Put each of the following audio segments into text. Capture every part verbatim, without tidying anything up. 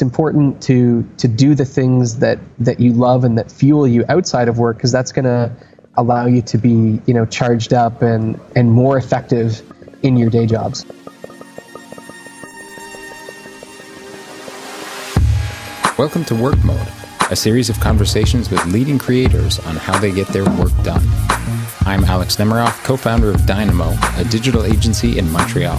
it's important to to do the things that that you love and that fuel you outside of work, because that's going to allow you to be, you know, charged up and and more effective in your day jobs. Welcome to Work Mode, a series of conversations with leading creators on how they get their work done. I'm Alex Nemiroff, co-founder of Dynamo, a digital agency in Montreal.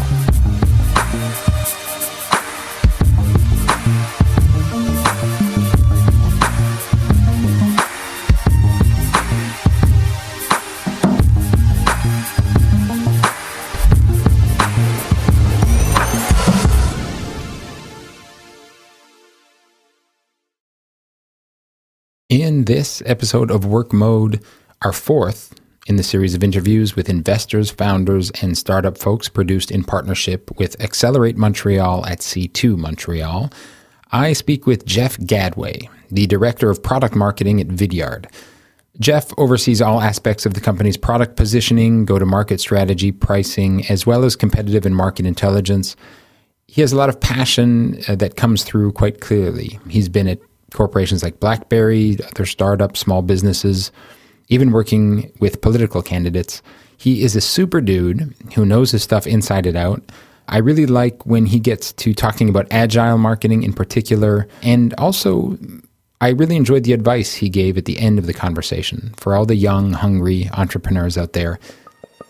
In this episode of Work Mode, our fourth in the series of interviews with investors, founders, and startup folks produced in partnership with Accelerate Montreal at C two Montreal, I speak with Jeff Gadway, the Director of Product Marketing at Vidyard. Jeff oversees all aspects of the company's product positioning, go-to-market strategy, pricing, as well as competitive and market intelligence. He has a lot of passion uh, that comes through quite clearly. He's been at corporations like BlackBerry, other startups, small businesses, even working with political candidates. He is a super dude who knows his stuff inside and out. I really like when he gets to talking about agile marketing in particular. And also, I really enjoyed the advice he gave at the end of the conversation. For all the young, hungry entrepreneurs out there,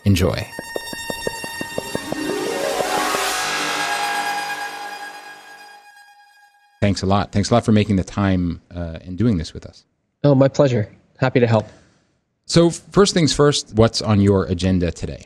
enjoy. Thanks a lot. Thanks a lot for making the time uh, and doing this with us. Oh, my pleasure. Happy to help. So first things first, what's on your agenda today?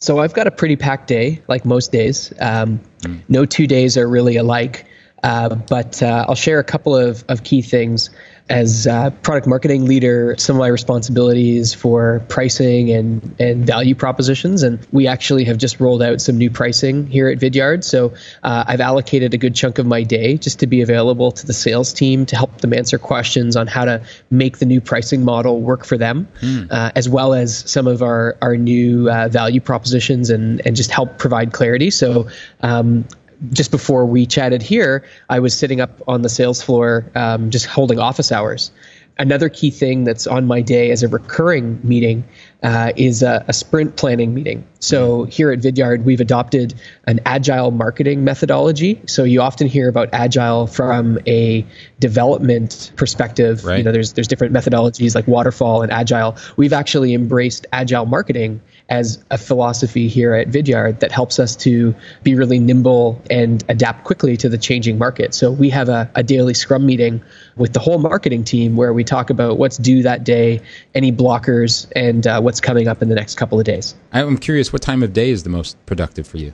So I've got a pretty packed day, like most days. Um, mm. No two days are really alike, uh, but uh, I'll share a couple of, of key things. As a product marketing leader, some of my responsibilities for pricing and, and value propositions. And we actually have just rolled out some new pricing here at Vidyard. So uh, I've allocated a good chunk of my day just to be available to the sales team to help them answer questions on how to make the new pricing model work for them, mm. uh, as well as some of our, our new uh, value propositions and, and just help provide clarity. So um just before we chatted here, I was sitting up on the sales floor, um, just holding office hours. Another key thing that's on my day as a recurring meeting uh, is a, a sprint planning meeting. So here at Vidyard, we've adopted an agile marketing methodology. So you often hear about agile from a development perspective. Right. You know, there's there's different methodologies like waterfall and agile. We've actually embraced agile marketing as a philosophy here at Vidyard that helps us to be really nimble and adapt quickly to the changing market. So we have a, a daily scrum meeting with the whole marketing team where we talk about what's due that day, any blockers, and uh, what's coming up in the next couple of days. I'm curious, what time of day is the most productive for you?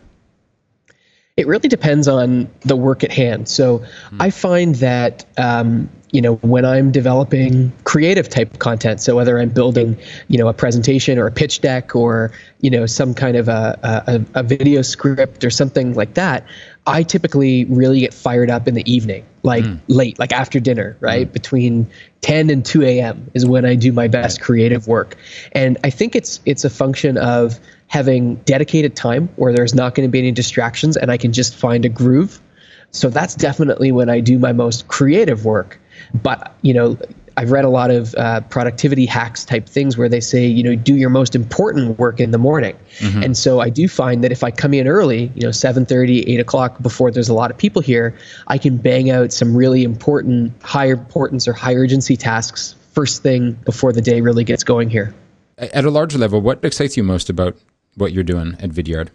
It really depends on the work at hand. So mm. I find that um, you know, when I'm developing creative type content, so whether I'm building, you know, a presentation or a pitch deck or, you know, some kind of a, a, a video script or something like that, I typically really get fired up in the evening, like mm. late, like after dinner, right? Mm. Between ten and two a.m. is when I do my best creative work. And I think it's it's a function of having dedicated time where there's not going to be any distractions and I can just find a groove. So that's definitely when I do my most creative work. But, you know, I've read a lot of uh, productivity hacks type things where they say, you know, do your most important work in the morning. Mm-hmm. And so I do find that if I come in early, you know, seven thirty, eight o'clock, before there's a lot of people here, I can bang out some really important, high importance or high urgency tasks first thing before the day really gets going here. At a larger level, what excites you most about what you're doing at Vidyard?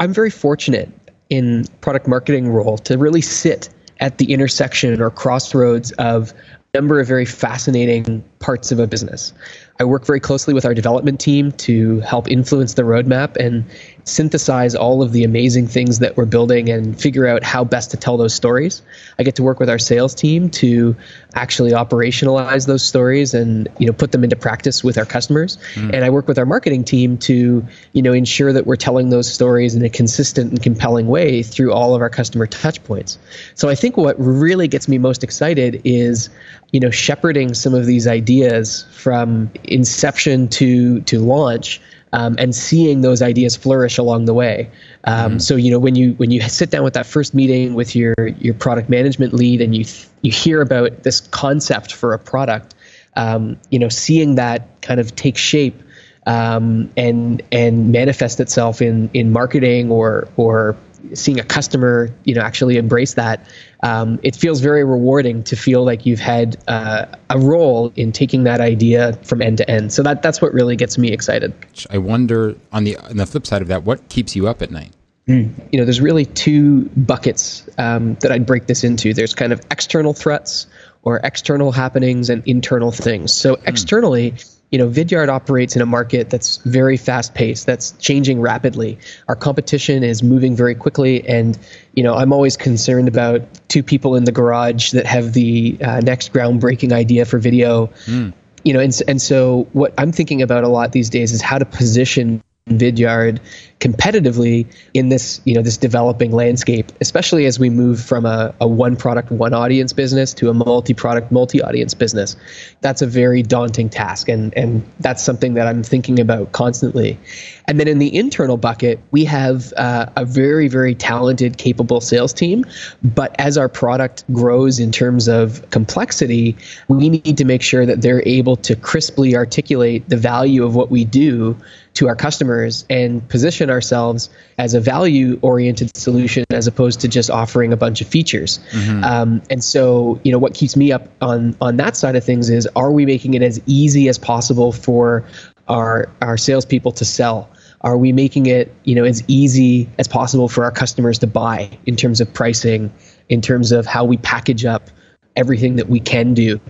I'm very fortunate in product marketing role to really sit at the intersection or crossroads of a number of very fascinating parts of a business. I work very closely with our development team to help influence the roadmap and synthesize all of the amazing things that we're building and figure out how best to tell those stories. I get to work with our sales team to actually operationalize those stories and, you know, put them into practice with our customers. Mm. And I work with our marketing team to, you know, ensure that we're telling those stories in a consistent and compelling way through all of our customer touch points. So I think what really gets me most excited is, you know, shepherding some of these ideas from inception to to launch um, and seeing those ideas flourish along the way. Um, mm-hmm. So, you know, when you when you sit down with that first meeting with your your product management lead, and you th- you hear about this concept for a product, um, you know, seeing that kind of take shape um, and and manifest itself in in marketing or or seeing a customer, you know, actually embrace that, um, it feels very rewarding to feel like you've had uh, a role in taking that idea from end to end. So that that's what really gets me excited. I wonder, on the on the flip side of that, what keeps you up at night? Mm. You know, there's really two buckets um, that I'd break this into. There's kind of external threats or external happenings and internal things. So externally, mm. you know, Vidyard operates in a market that's very fast-paced, that's changing rapidly. Our competition is moving very quickly, and, you know, I'm always concerned about two people in the garage that have the uh, next groundbreaking idea for video. Mm. You know, and, and so what I'm thinking about a lot these days is how to position Vidyard competitively in this, you know, this developing landscape, especially as we move from a, a one product, one audience business to a multi-product, multi-audience business. That's a very daunting task. And, and that's something that I'm thinking about constantly. And then in the internal bucket, we have uh, a very, very talented, capable sales team. But as our product grows in terms of complexity, we need to make sure that they're able to crisply articulate the value of what we do to our customers and position ourselves as a value-oriented solution as opposed to just offering a bunch of features. Mm-hmm. Um, and so, you know, what keeps me up on on that side of things is, are we making it as easy as possible for our our salespeople to sell? Are we making it, you know, as easy as possible for our customers to buy in terms of pricing, in terms of how we package up everything that we can do?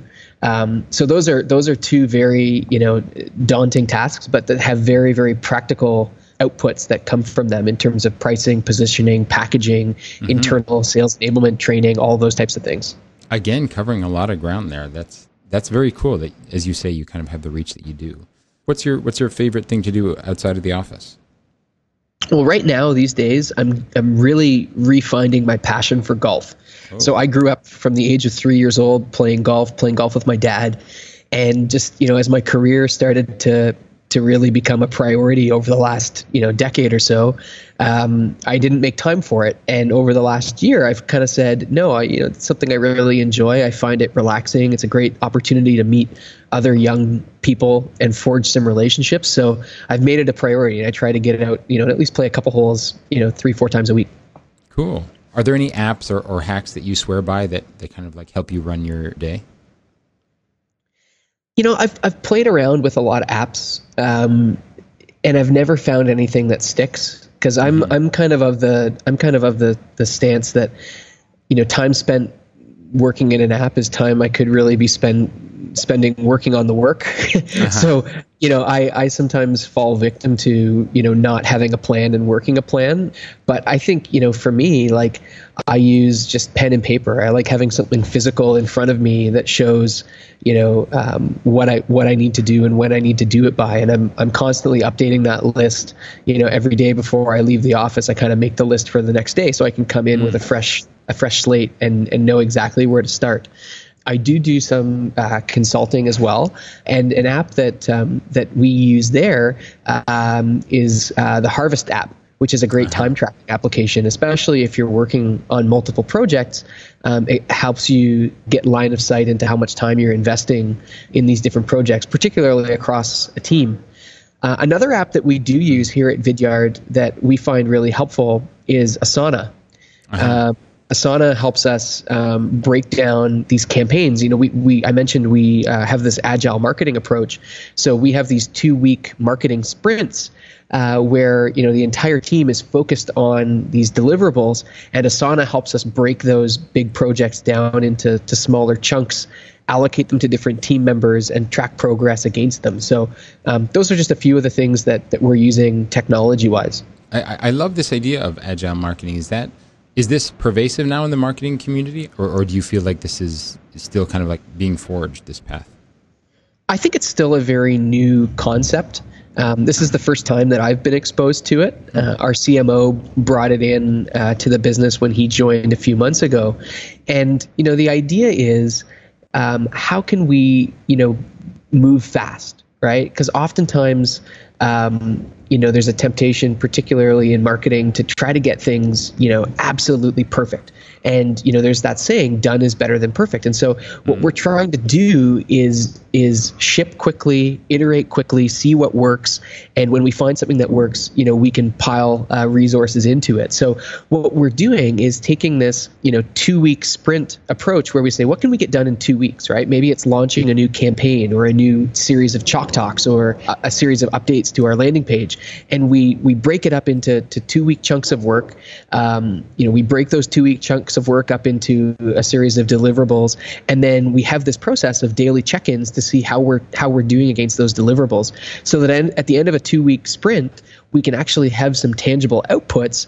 Um, so those are those are two very, you know, daunting tasks, but that have very, very practical outputs that come from them in terms of pricing, positioning, packaging, mm-hmm. internal sales enablement, training, all those types of things. Again, covering a lot of ground there. That's that's very cool that, as you say, you kind of have the reach that you do. What's your what's your favorite thing to do outside of the office? Well, right now, these days, I'm I'm really refinding my passion for golf. Oh. So I grew up from the age of three years old playing golf, playing golf with my dad. And just, you know, as my career started to to really become a priority over the last, you know, decade or so, um, I didn't make time for it. And over the last year, I've kind of said, no, I, you know, it's something I really enjoy. I find it relaxing. It's a great opportunity to meet other young people and forge some relationships. So I've made it a priority, and I try to get out, you know, and at least play a couple holes, you know, three, four times a week. Cool. Are there any apps or, or hacks that you swear by that, that kind of like help you run your day? You know, I've I've played around with a lot of apps, um, and I've never found anything that sticks, because I'm mm-hmm. I'm kind of of the I'm kind of of the the stance that, you know, time spent working in an app is time I could really be spend spending working on the work. uh-huh. So, you know, I I sometimes fall victim to, you know, not having a plan and working a plan. But I think, you know, for me, like, I use just pen and paper. I like having something physical in front of me that shows, you know, um, what I what I need to do and when I need to do it by. And I'm I'm constantly updating that list. You know, every day before I leave the office, I kind of make the list for the next day, so I can come in mm. with a fresh a fresh slate and and know exactly where to start. I do do some uh, consulting as well, and an app that um, that we use there um, is uh, the Harvest app, which is a great time tracking application, especially if you're working on multiple projects. Um, it helps you get line of sight into how much time you're investing in these different projects, particularly across a team. Uh, another app that we do use here at Vidyard that we find really helpful is Asana. Uh-huh. Uh, Asana helps us um, break down these campaigns. You know, we, we I mentioned we uh, have this agile marketing approach. So we have these two-week marketing sprints uh, where, you know, the entire team is focused on these deliverables, and Asana helps us break those big projects down into to smaller chunks, allocate them to different team members, and track progress against them. So um, those are just a few of the things that, that we're using technology-wise. I, I love this idea of agile marketing. Is that... Is this pervasive now in the marketing community, or, or do you feel like this is still kind of like being forged, this path? I think it's still a very new concept. Um, this is the first time that I've been exposed to it. Uh, our C M O brought it in uh, to the business when he joined a few months ago. And, you know, the idea is um, how can we, you know, move fast, right? Because oftentimes, um, you know, there's a temptation, particularly in marketing, to try to get things, you know, absolutely perfect. And, you know, there's that saying, done is better than perfect. And so what we're trying to do is is ship quickly, iterate quickly, see what works. And when we find something that works, you know, we can pile uh, resources into it. So what we're doing is taking this, you know, two-week sprint approach where we say, what can we get done in two weeks, right? Maybe it's launching a new campaign or a new series of Chalk Talks or a, a series of updates to our landing page. And we we break it up into to two-week chunks of work. Um, you know, we break those two-week chunks of work up into a series of deliverables, and then we have this process of daily check-ins to see how we're how we're doing against those deliverables, so that at the end of a two-week sprint we can actually have some tangible outputs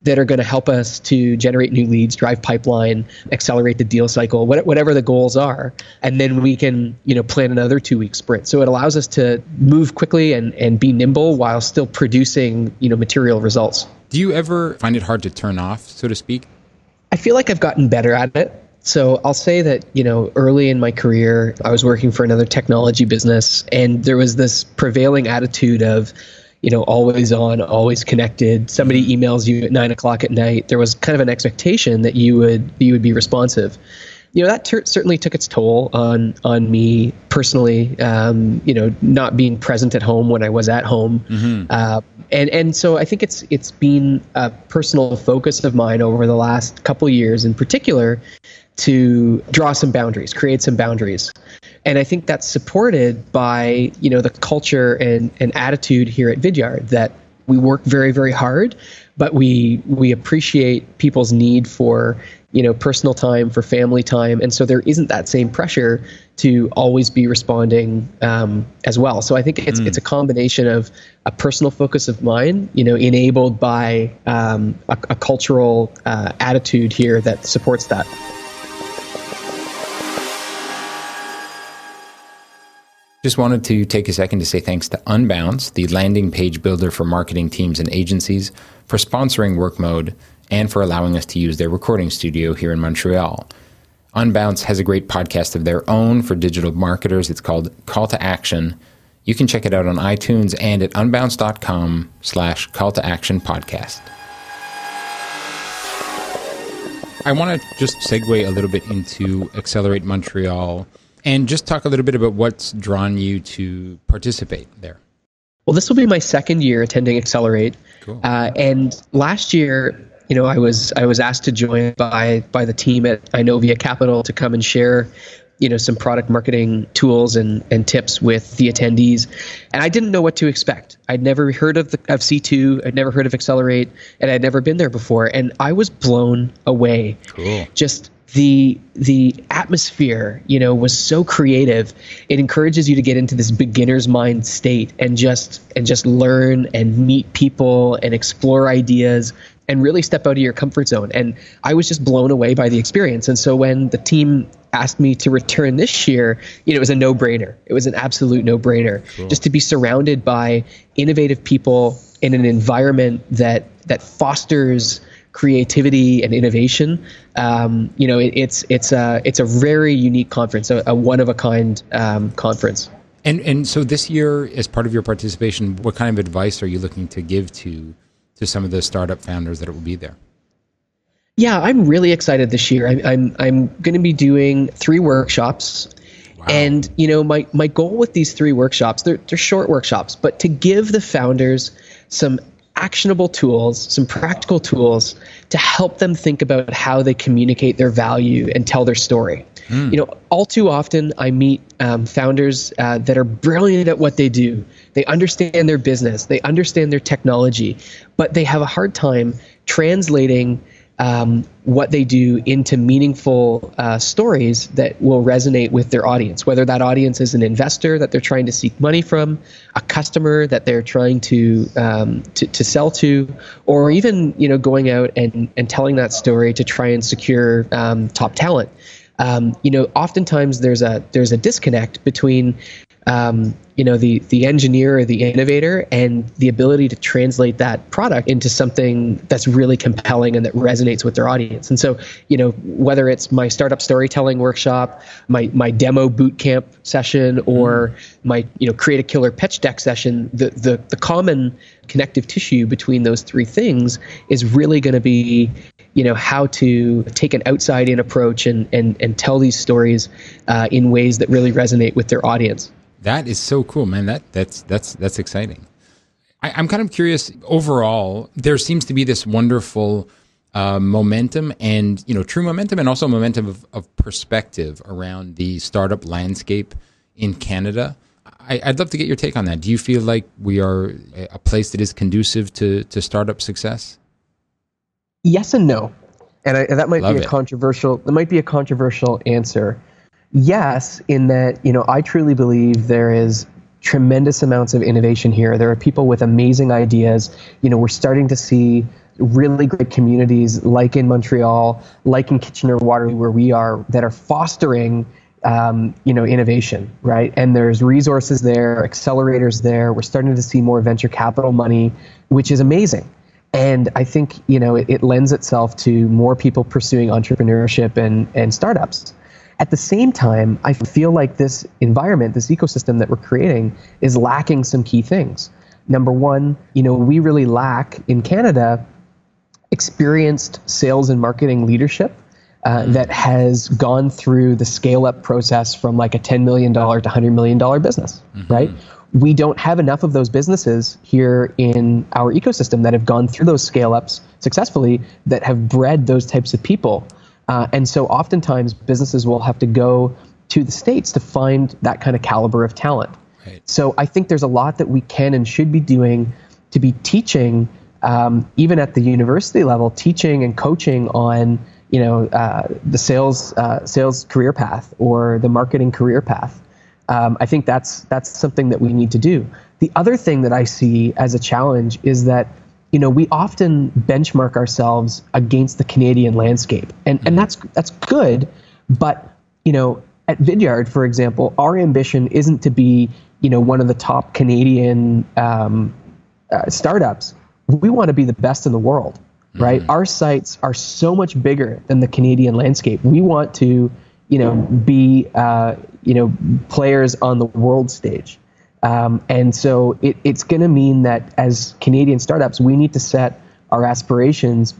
that are going to help us to generate new leads, drive pipeline, accelerate the deal cycle, whatever the goals are. And then we can, you know, plan another two-week sprint. So it allows us to move quickly and, and be nimble while still producing, you know, material results. Do you ever find it hard to turn off, so to speak? I feel like I've gotten better at it. So I'll say that, you know, early in my career, I was working for another technology business, and there was this prevailing attitude of, you know, always on, always connected. Somebody emails you at nine o'clock at night. There was kind of an expectation that you would you would be responsive. You know, that ter- certainly took its toll on on me personally. Um, you know, not being present at home when I was at home, mm-hmm. uh, and and so I think it's it's been a personal focus of mine over the last couple of years, in particular, to draw some boundaries, create some boundaries. And I think that's supported by, you know, the culture and, and attitude here at Vidyard that we work very, very hard, but we we appreciate people's need for, you know, personal time, for family time. And so there isn't that same pressure to always be responding um, as well. So I think it's mm. it's a combination of a personal focus of mine, you know, enabled by um, a, a cultural uh, attitude here that supports that. Just wanted to take a second to say thanks to Unbounce, the landing page builder for marketing teams and agencies, for sponsoring Work Mode and for allowing us to use their recording studio here in Montreal. Unbounce has a great podcast of their own for digital marketers. It's called Call to Action. You can check it out on iTunes and at unbounce.com slash call to action podcast. I want to just segue a little bit into Accelerate Montreal and just talk a little bit about what's drawn you to participate there. Well, this will be my second year attending Accelerate. Cool. Uh, and last year, you know, I was I was asked to join by by the team at Inovia Capital to come and share, you know, some product marketing tools and, and tips with the attendees. And I didn't know what to expect. I'd never heard of the of C two, I'd never heard of Accelerate, and I'd never been there before. And I was blown away. Cool. Just The the atmosphere, you know, was so creative. It encourages you to get into this beginner's mind state and just and just learn and meet people and explore ideas and really step out of your comfort zone. And I was just blown away by the experience. And so when the team asked me to return this year, you know, it was a no-brainer. It was an absolute no-brainer. Cool. Just to be surrounded by innovative people in an environment that that fosters creativity and innovation. Um, you know, it, it's it's a it's a very unique conference, a, a one of a kind um, conference. And and so this year, as part of your participation, what kind of advice are you looking to give to to some of the startup founders that will be there? Yeah, I'm really excited this year. I'm I'm I'm going to be doing three workshops. Wow. And you know, my my goal with these three workshops, they're they're short workshops, but to give the founders some actionable tools, some practical tools to help them think about how they communicate their value and tell their story. Mm. You know, all too often I meet um, founders uh, that are brilliant at what they do. They understand their business, they understand their technology, but they have a hard time translating um, what they do into meaningful uh, stories that will resonate with their audience, whether that audience is an investor that they're trying to seek money from, a customer that they're trying to um, to, to sell to, or even, you know, going out and, and telling that story to try and secure um, top talent. Um, you know, oftentimes there's a there's a disconnect between um, you know, the the engineer or the innovator, and the ability to translate that product into something that's really compelling and that resonates with their audience. And so, you know, whether it's my startup storytelling workshop, my my demo bootcamp session, or my, you know, create a killer pitch deck session, the the the common connective tissue between those three things is really going to be, you know, how to take an outside-in approach and and and tell these stories uh, in ways that really resonate with their audience. That is so cool, man. That that's that's that's exciting. I, I'm kind of curious. Overall, there seems to be this wonderful uh, momentum, and you know, true momentum, and also momentum of, of perspective around the startup landscape in Canada. I, I'd love to get your take on that. Do you feel like we are a place that is conducive to to startup success? Yes and no, and, I, and that might Love be a it. controversial. That might be a controversial answer. Yes, in that, you know, I truly believe there is tremendous amounts of innovation here. There are people with amazing ideas. You know, we're starting to see really great communities like in Montreal, like in Kitchener-Waterloo, where we are, that are fostering, um, you know, innovation, right? And there's resources there, accelerators there. We're starting to see more venture capital money, which is amazing. And I think, you know, it, it lends itself to more people pursuing entrepreneurship and, and startups. At the same time, I feel like this environment, this ecosystem that we're creating, is lacking some key things. Number one, you know, we really lack in Canada experienced sales and marketing leadership uh, that has gone through the scale-up process from like a ten million dollars to one hundred million dollars business, mm-hmm. right? We don't have enough of those businesses here in our ecosystem that have gone through those scale-ups successfully, that have bred those types of people. Uh, and so oftentimes businesses will have to go to the States to find that kind of caliber of talent. Right. So I think there's a lot that we can and should be doing to be teaching, um, even at the university level, teaching and coaching on, you know, uh, the sales uh, sales career path or the marketing career path. Um, I think that's that's something that we need to do. The other thing that I see as a challenge is that, you know, we often benchmark ourselves against the Canadian landscape, and mm-hmm. and that's that's good, but you know, at Vidyard, for example, our ambition isn't to be, you know, one of the top Canadian um, uh, startups. We want to be the best in the world, mm-hmm. right? Our sites are so much bigger than the Canadian landscape. We want to, you know, be uh, you know, players on the world stage. Um, and so it, it's going to mean that as Canadian startups, we need to set our aspirations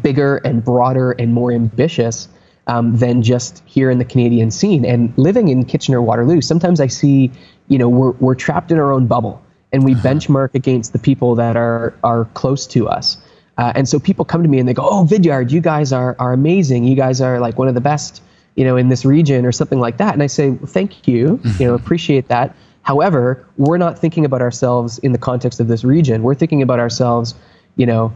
bigger and broader and more ambitious um, than just here in the Canadian scene. And living in Kitchener-Waterloo, sometimes I see, you know, we're we're trapped in our own bubble, and we uh-huh. benchmark against the people that are are close to us. Uh, and so people come to me and they go, "Oh, Vidyard, you guys are are amazing. You guys are like one of the best, you know, in this region," or something like that. And I say, well, "Thank you. You know, appreciate that. However, we're not thinking about ourselves in the context of this region. We're thinking about ourselves, you know,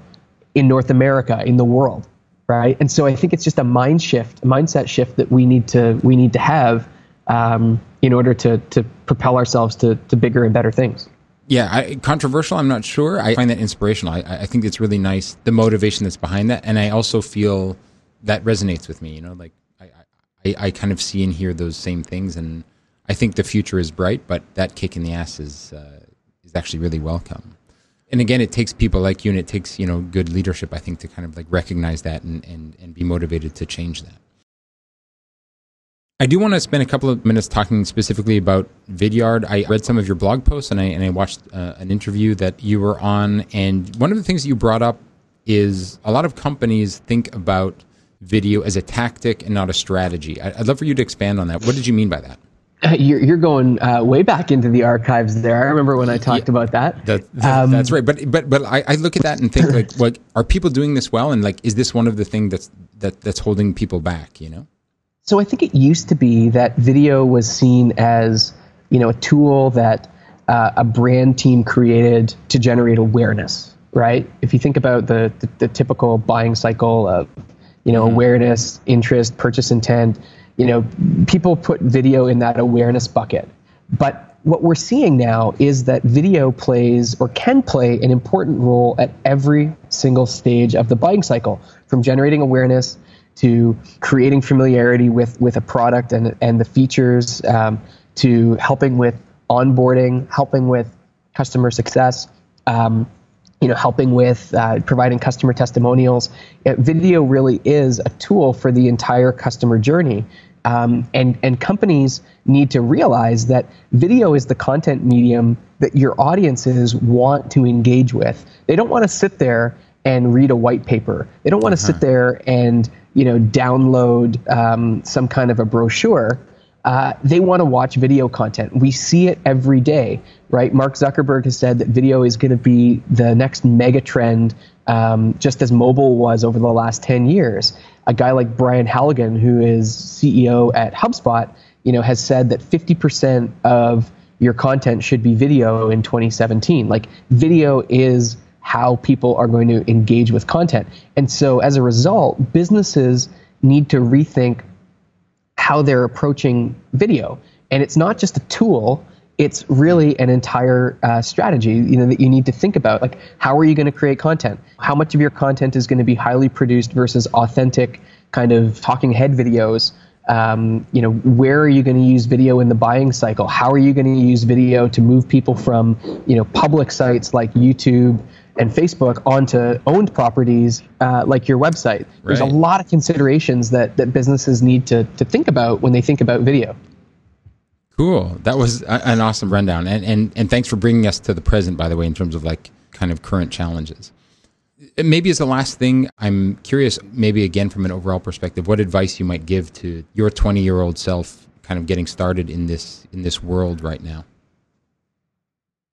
in North America, in the world, right?" And so I think it's just a mind shift, a mindset shift that we need to we need to have um, in order to to propel ourselves to to bigger and better things. Yeah, I, controversial. I'm not sure. I find that inspirational. I, I think it's really nice, the motivation that's behind that, and I also feel that resonates with me. You know, like I I, I kind of see and hear those same things, and I think the future is bright, but that kick in the ass is uh, is actually really welcome. And again, it takes people like you, and it takes, you know, good leadership, I think, to kind of like recognize that and and, and be motivated to change that. I do want to spend a couple of minutes talking specifically about Vidyard. I read some of your blog posts, and I and I watched uh, an interview that you were on, and one of the things that you brought up is a lot of companies think about video as a tactic and not a strategy. I'd love for you to expand on that. What did you mean by that? You're you're going uh, way back into the archives there. I remember when I talked yeah, about that. that, that um, that's right. But but but I, I look at that and think like, like, are people doing this well? And like, is this one of the things that's that that's holding people back? You know. So I think it used to be that video was seen as, you know, a tool that uh, a brand team created to generate awareness. Right. If you think about the the, the typical buying cycle of, you know, mm-hmm. awareness, interest, purchase intent. You know, people put video in that awareness bucket. But what we're seeing now is that video plays or can play an important role at every single stage of the buying cycle, from generating awareness to creating familiarity with, with a product and, and the features, um, to helping with onboarding, helping with customer success, um, you know, helping with uh, providing customer testimonials. It, video really is a tool for the entire customer journey. Um, and, and companies need to realize that video is the content medium that your audiences want to engage with. They don't want to sit there and read a white paper. They don't want to uh-huh. sit there and, you know, download um, some kind of a brochure. Uh, they want to watch video content. We see it every day, right? Mark Zuckerberg has said that video is going to be the next mega trend, um, just as mobile was over the last ten years. A guy like Brian Halligan, who is C E O at HubSpot, you know, has said that fifty percent of your content should be video in twenty seventeen. Like, video is how people are going to engage with content. And so as a result, businesses need to rethink how they're approaching video. And it's not just a tool, it's really an entire uh, strategy, you know, that you need to think about. Like, how are you going to create content? How much of your content is going to be highly produced versus authentic kind of talking head videos? Um, you know, where are you going to use video in the buying cycle? How are you going to use video to move people from, you know, public sites like YouTube and Facebook onto owned properties uh, like your website? Right. There's a lot of considerations that, that businesses need to, to think about when they think about video. Cool. That was a, an awesome rundown. And, and, and thanks for bringing us to the present, by the way, in terms of like kind of current challenges. Maybe as the last thing, I'm curious, maybe again from an overall perspective, what advice you might give to your twenty-year-old self kind of getting started in this in this world right now?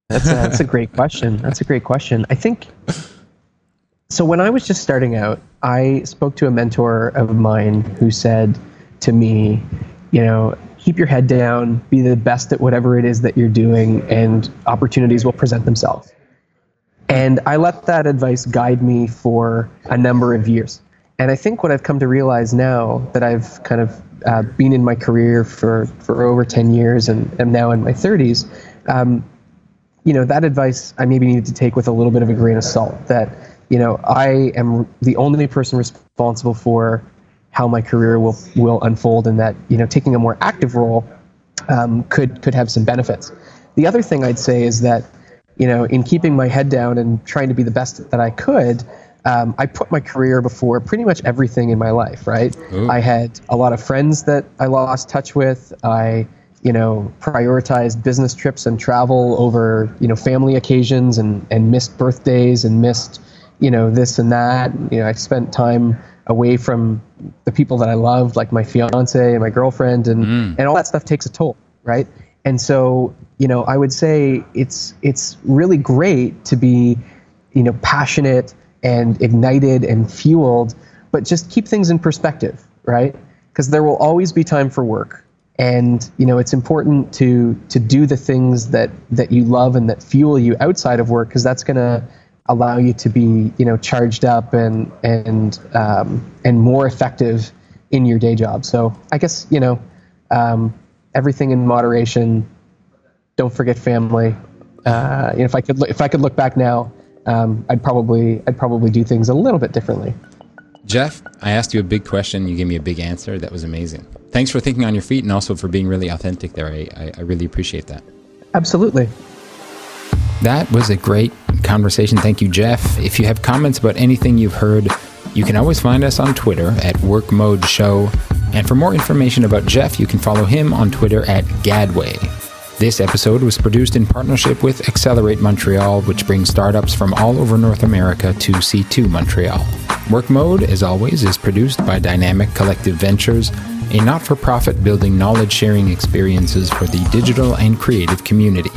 That's a, that's a great question. That's a great question. I think, so when I was just starting out, I spoke to a mentor of mine who said to me, you know, keep your head down, be the best at whatever it is that you're doing, and opportunities will present themselves. And I let that advice guide me for a number of years. And I think what I've come to realize now that I've kind of uh, been in my career for, for over ten years and am now in my thirties, um, you know, that advice I maybe needed to take with a little bit of a grain of salt, that, you know, I am the only person responsible for how my career will, will unfold, and that, you know, taking a more active role um, could, could have some benefits. The other thing I'd say is that, you know, in keeping my head down and trying to be the best that I could, um, I put my career before pretty much everything in my life, right? Ooh. I had a lot of friends that I lost touch with. I, you know, prioritized business trips and travel over, you know, family occasions, and, and missed birthdays and missed, you know, this and that. You know, I spent time away from the people that I loved, like my fiance and my girlfriend, and, mm. and all that stuff takes a toll, right? And so, you know, I would say it's it's really great to be, you know, passionate and ignited and fueled, but just keep things in perspective, right? Because there will always be time for work. And, you know, it's important to to do the things that, that you love and that fuel you outside of work, because that's going to allow you to be, you know, charged up and and um, and more effective in your day job. So I guess, you know, um, everything in moderation. Don't forget family. Uh, you know, if I could, look, if I could look back now, um, I'd probably, I'd probably do things a little bit differently. Jeff, I asked you a big question. You gave me a big answer. That was amazing. Thanks for thinking on your feet, and also for being really authentic there. I, I, I really appreciate that. Absolutely. That was a great conversation. Thank you, Jeff. If you have comments about anything you've heard, you can always find us on Twitter at Work Mode Show. And for more information about Jeff, you can follow him on Twitter at Gadway. This episode was produced in partnership with Accelerate Montreal, which brings startups from all over North America to C two Montreal. Work Mode, as always, is produced by Dynamic Collective Ventures, a not-for-profit building knowledge-sharing experiences for the digital and creative community.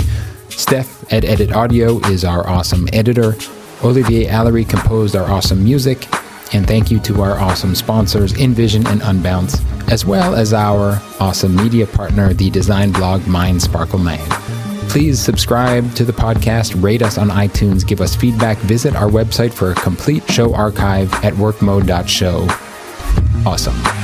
Steph at Edit Audio is our awesome editor. Olivier Allery composed our awesome music. And thank you to our awesome sponsors, Envision and Unbounce, as well as our awesome media partner, the design blog Mind Sparkle Man. Please subscribe to the podcast, rate us on iTunes, give us feedback, visit our website for a complete show archive at workmode dot show. Awesome.